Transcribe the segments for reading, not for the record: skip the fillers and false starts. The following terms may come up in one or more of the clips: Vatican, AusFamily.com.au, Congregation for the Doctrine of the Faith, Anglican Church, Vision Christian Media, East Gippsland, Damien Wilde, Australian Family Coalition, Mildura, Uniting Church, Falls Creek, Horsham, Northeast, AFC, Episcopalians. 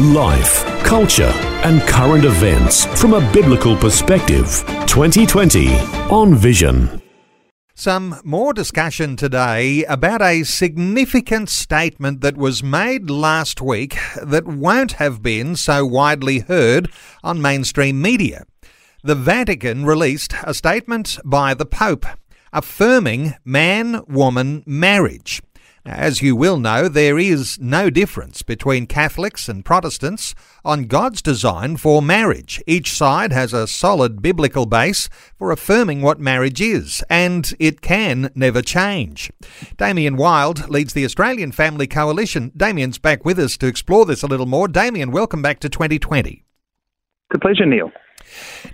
Life, culture, and current events from a biblical perspective. 2020 on Vision. Some more discussion today about a significant statement that was made last week that won't have been so widely heard on mainstream media. The Vatican released a statement by the Pope affirming man-woman marriage. As you will know, there is no difference between Catholics and Protestants on God's design for marriage. Each side has a solid biblical base for affirming what marriage is, and it can never change. Damien Wilde leads the Australian Family Coalition. Damien's back with us to explore this a little more. Damien, welcome back to 2020. It's a pleasure, Neil.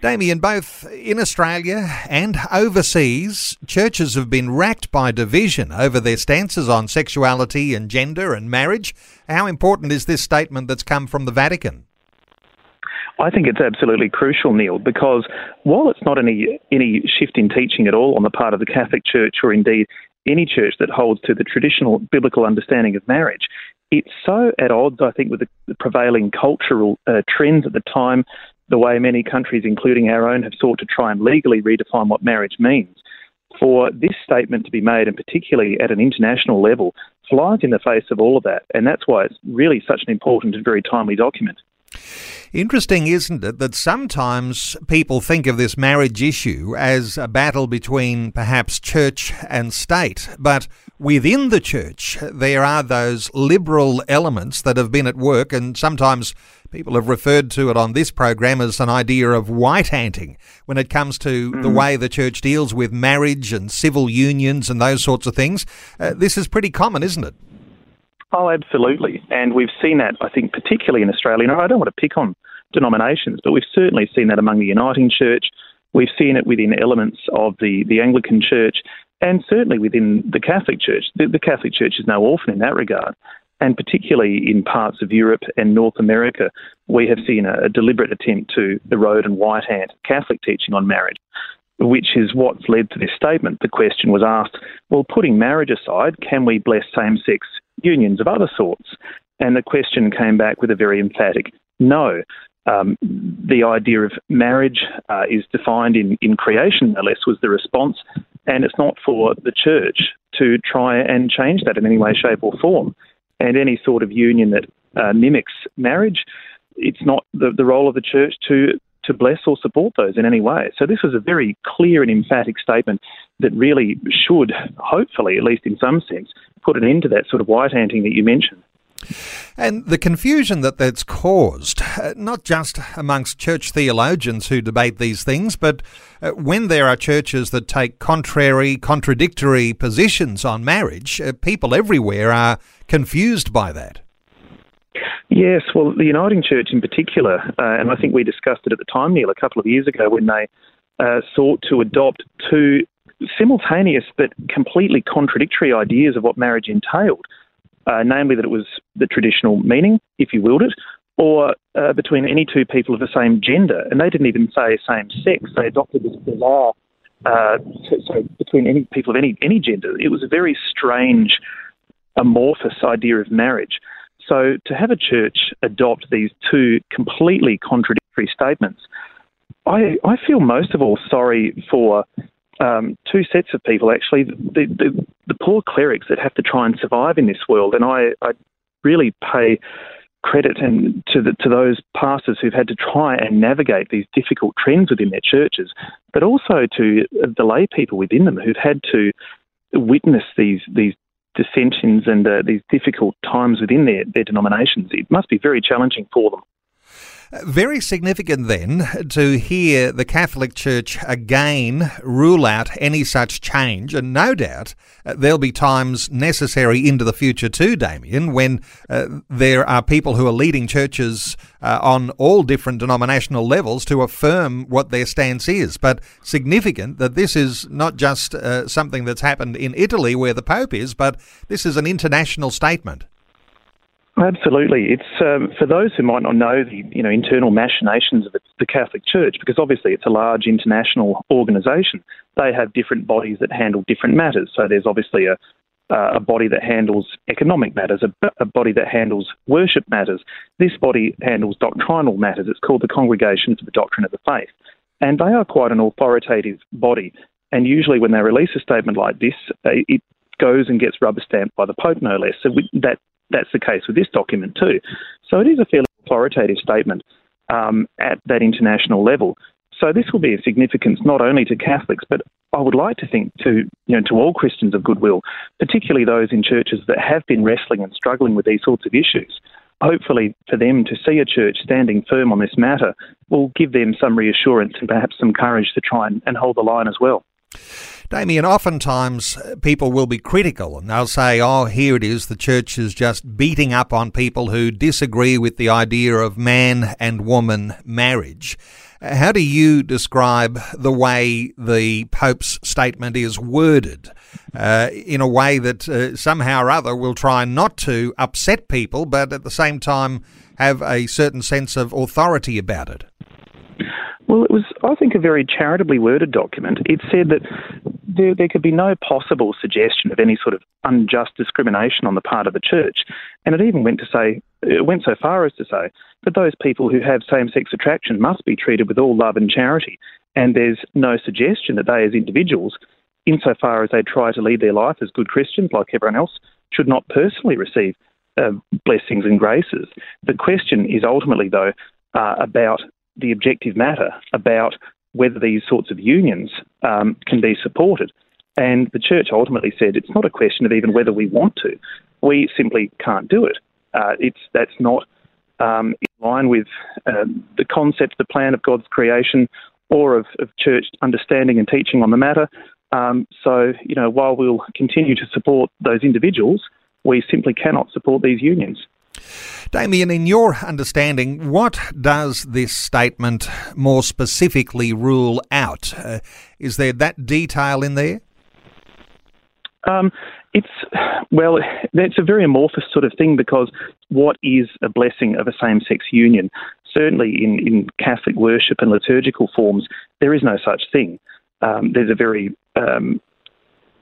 Damien, both in Australia and overseas, churches have been racked by division over their stances on sexuality and gender and marriage. How important is this statement that's come from the Vatican? I think it's absolutely crucial, Neil, because while it's not any shift in teaching at all on the part of the Catholic Church, or indeed any church that holds to the traditional biblical understanding of marriage, it's so at odds, I think, with the prevailing cultural trends at the time, the way many countries, including our own, have sought to try and legally redefine what marriage means. For this statement to be made, and particularly at an international level, flies in the face of all of that, and that's why it's really such an important and very timely document. Interesting, isn't it, that sometimes people think of this marriage issue as a battle between perhaps church and state, but within the church there are those liberal elements that have been at work, and sometimes people have referred to it on this program as an idea of white-hanting when it comes to the way the church deals with marriage and civil unions and those sorts of things. This is pretty common, isn't it? Oh, absolutely. And we've seen that, I think, particularly in Australia. Now, I don't want to pick on denominations, but we've certainly seen that among the Uniting Church. We've seen it within elements of the Anglican Church, and certainly within the Catholic Church. The Catholic Church is no orphan in that regard. And particularly in parts of Europe and North America, we have seen a deliberate attempt to erode and white-hand Catholic teaching on marriage, which is what's led to this statement. The question was asked, well, putting marriage aside, can we bless same-sex unions of other sorts? And the question came back with a very emphatic no. The idea of marriage is defined in creation, no less, was the response, and it's not for the church to try and change that in any way, shape or form. And any sort of union that mimics marriage, it's not the role of the church to bless or support those in any way. So this was a very clear and emphatic statement that really should, hopefully, at least in some sense, put an end to that sort of white-hanting that you mentioned. And the confusion that's caused, not just amongst church theologians who debate these things, but when there are churches that take contradictory positions on marriage, people everywhere are confused by that. Yes, well, the Uniting Church in particular, and I think we discussed it at the time, Neil, a couple of years ago when they sought to adopt two simultaneous but completely contradictory ideas of what marriage entailed. Namely that it was the traditional meaning, if you willed it, or between any two people of the same gender. And they didn't even say same sex. They adopted this bizarre, so between any people of any gender. It was a very strange, amorphous idea of marriage. So to have a church adopt these two completely contradictory statements, I feel most of all sorry for two sets of people, actually, the poor clerics that have to try and survive in this world. And I really pay credit to those pastors who've had to try and navigate these difficult trends within their churches, but also to the lay people within them who've had to witness these dissensions and these difficult times within their denominations. It must be very challenging for them. Very significant then to hear the Catholic Church again rule out any such change, and no doubt there'll be times necessary into the future too, Damien, when there are people who are leading churches on all different denominational levels to affirm what their stance is. But significant that this is not just something that's happened in Italy where the Pope is, but this is an international statement. Absolutely. It's for those who might not know the internal machinations of the Catholic Church, because obviously it's a large international organisation. They have different bodies that handle different matters. So there's obviously a body that handles economic matters, a body that handles worship matters. This body handles doctrinal matters. It's called the Congregation for the Doctrine of the Faith. And they are quite an authoritative body. And usually when they release a statement like this, it goes and gets rubber stamped by the Pope, no less. So that's the case with this document too. So it is a fairly authoritative statement at that international level. So this will be of significance not only to Catholics, but I would like to think to all Christians of goodwill, particularly those in churches that have been wrestling and struggling with these sorts of issues. Hopefully for them to see a church standing firm on this matter will give them some reassurance and perhaps some courage to try and hold the line as well. Damien, oftentimes people will be critical and they'll say, oh, here it is, the church is just beating up on people who disagree with the idea of man and woman marriage. How do you describe the way the Pope's statement is worded in a way that somehow or other will try not to upset people, but at the same time have a certain sense of authority about it? Well, it was, I think, a very charitably worded document. It said that there could be no possible suggestion of any sort of unjust discrimination on the part of the church. And it went so far as to say that those people who have same-sex attraction must be treated with all love and charity. And there's no suggestion that they as individuals, insofar as they try to lead their life as good Christians like everyone else, should not personally receive blessings and graces. The question is ultimately, though, about the objective matter, about whether these sorts of unions can be supported. And the church ultimately said it's not a question of even whether we want to. We simply can't do it. That's not in line with the concept, the plan of God's creation or of church understanding and teaching on the matter. So, while we'll continue to support those individuals, we simply cannot support these unions. Damien, in your understanding, what does this statement more specifically rule out? Is there that detail in there? It's a very amorphous sort of thing, because what is a blessing of a same-sex union? Certainly in Catholic worship and liturgical forms, there is no such thing. There's a very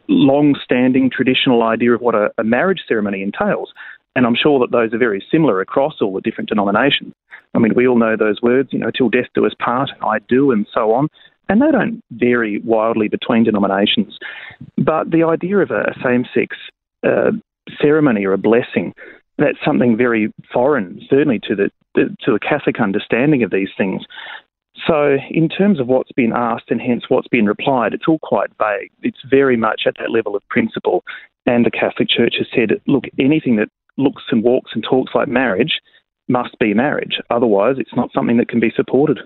long-standing traditional idea of what a marriage ceremony entails. And I'm sure that those are very similar across all the different denominations. I mean, we all know those words, till death do us part, I do, and so on. And they don't vary wildly between denominations. But the idea of a same-sex ceremony or a blessing, that's something very foreign, certainly to a Catholic understanding of these things. So in terms of what's been asked and hence what's been replied, it's all quite vague. It's very much at that level of principle. And the Catholic Church has said, look, anything that looks and walks and talks like marriage must be marriage. Otherwise, it's not something that can be supported.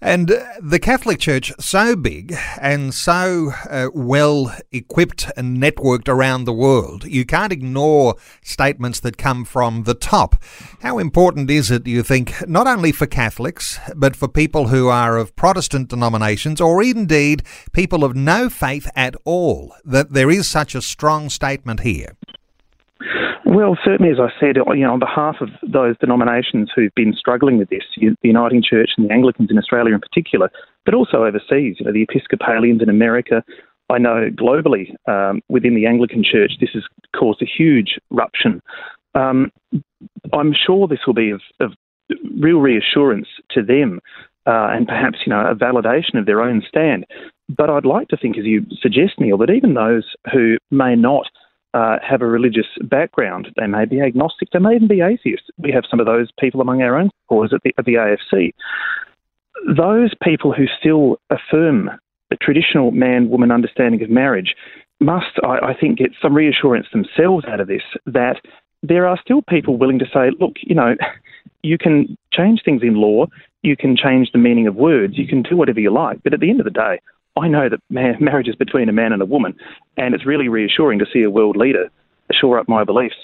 And the Catholic Church, so big and so well-equipped and networked around the world, you can't ignore statements that come from the top. How important is it, do you think, not only for Catholics, but for people who are of Protestant denominations, or indeed people of no faith at all, that there is such a strong statement here? Well, certainly, as I said, on behalf of those denominations who've been struggling with this, the Uniting Church and the Anglicans in Australia in particular, but also overseas, the Episcopalians in America. I know globally, within the Anglican Church, this has caused a huge ruption. I'm sure this will be of real reassurance to them and perhaps, a validation of their own stand. But I'd like to think, as you suggest, Neil, that even those who may not have a religious background. They may be agnostic. They may even be atheists. We have some of those people among our own supporters at the AFC. Those people who still affirm the traditional man-woman understanding of marriage must, I think, get some reassurance themselves out of this that there are still people willing to say, look, you know, you can change things in law, you can change the meaning of words, you can do whatever you like. But at the end of the day, I know that marriage is between a man and a woman, and it's really reassuring to see a world leader shore up my beliefs.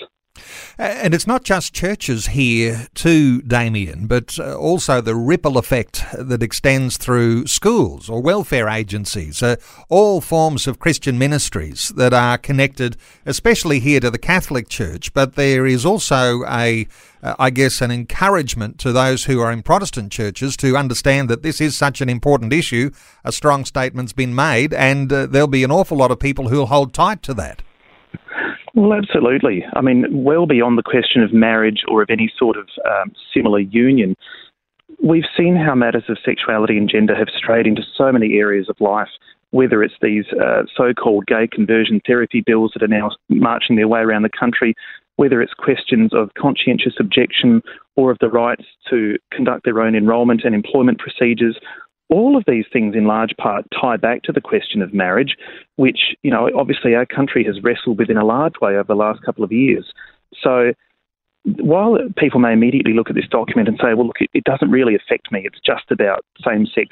And it's not just churches here too, Damien, but also the ripple effect that extends through schools or welfare agencies, all forms of Christian ministries that are connected, especially here to the Catholic Church. But there is also an encouragement to those who are in Protestant churches to understand that this is such an important issue. A strong statement's been made, and there'll be an awful lot of people who'll hold tight to that. Well, absolutely. I mean, well beyond the question of marriage or of any sort of similar union, we've seen how matters of sexuality and gender have strayed into so many areas of life, whether it's these so-called gay conversion therapy bills that are now marching their way around the country, whether it's questions of conscientious objection or of the rights to conduct their own enrolment and employment procedures. All of these things in large part tie back to the question of marriage, which, you know, obviously our country has wrestled with in a large way over the last couple of years. So while people may immediately look at this document and say, well, look, it doesn't really affect me, it's just about same-sex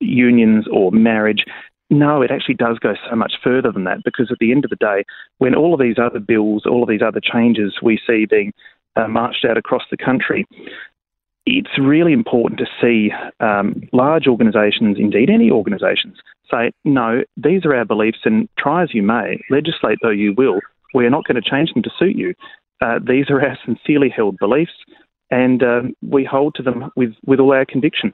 unions or marriage, no, it actually does go so much further than that, because at the end of the day, when all of these other bills, all of these other changes we see being marched out across the country, it's really important to see large organisations, indeed any organisations, say, no, these are our beliefs, and try as you may, legislate though you will, we're not going to change them to suit you. These are our sincerely held beliefs, and we hold to them with all our conviction.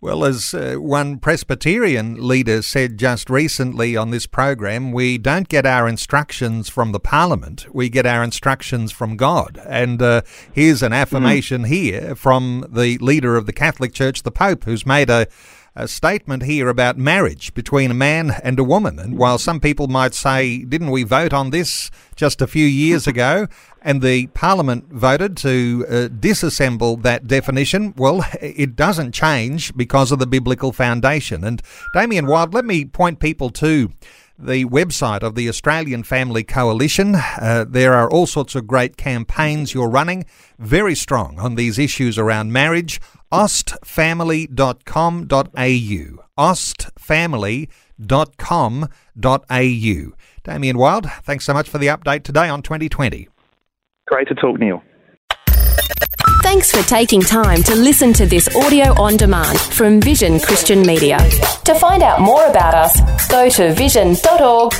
Well, as one Presbyterian leader said just recently on this program, we don't get our instructions from the Parliament, we get our instructions from God. And here's an affirmation here from the leader of the Catholic Church, the Pope, who's made a statement here about marriage between a man and a woman. And while some people might say, didn't we vote on this just a few years ago? And the Parliament voted to disassemble that definition. Well, it doesn't change because of the biblical foundation. And Damien Wilde, let me point people to the website of the Australian Family Coalition. There are all sorts of great campaigns you're running, very strong on these issues around marriage. AusFamily.com.au. AusFamily.com.au. Damien Wilde, thanks so much for the update today on 2020. Great to talk, Neil. Thanks for taking time to listen to this audio on demand from Vision Christian Media. To find out more about us, go to vision.org.au.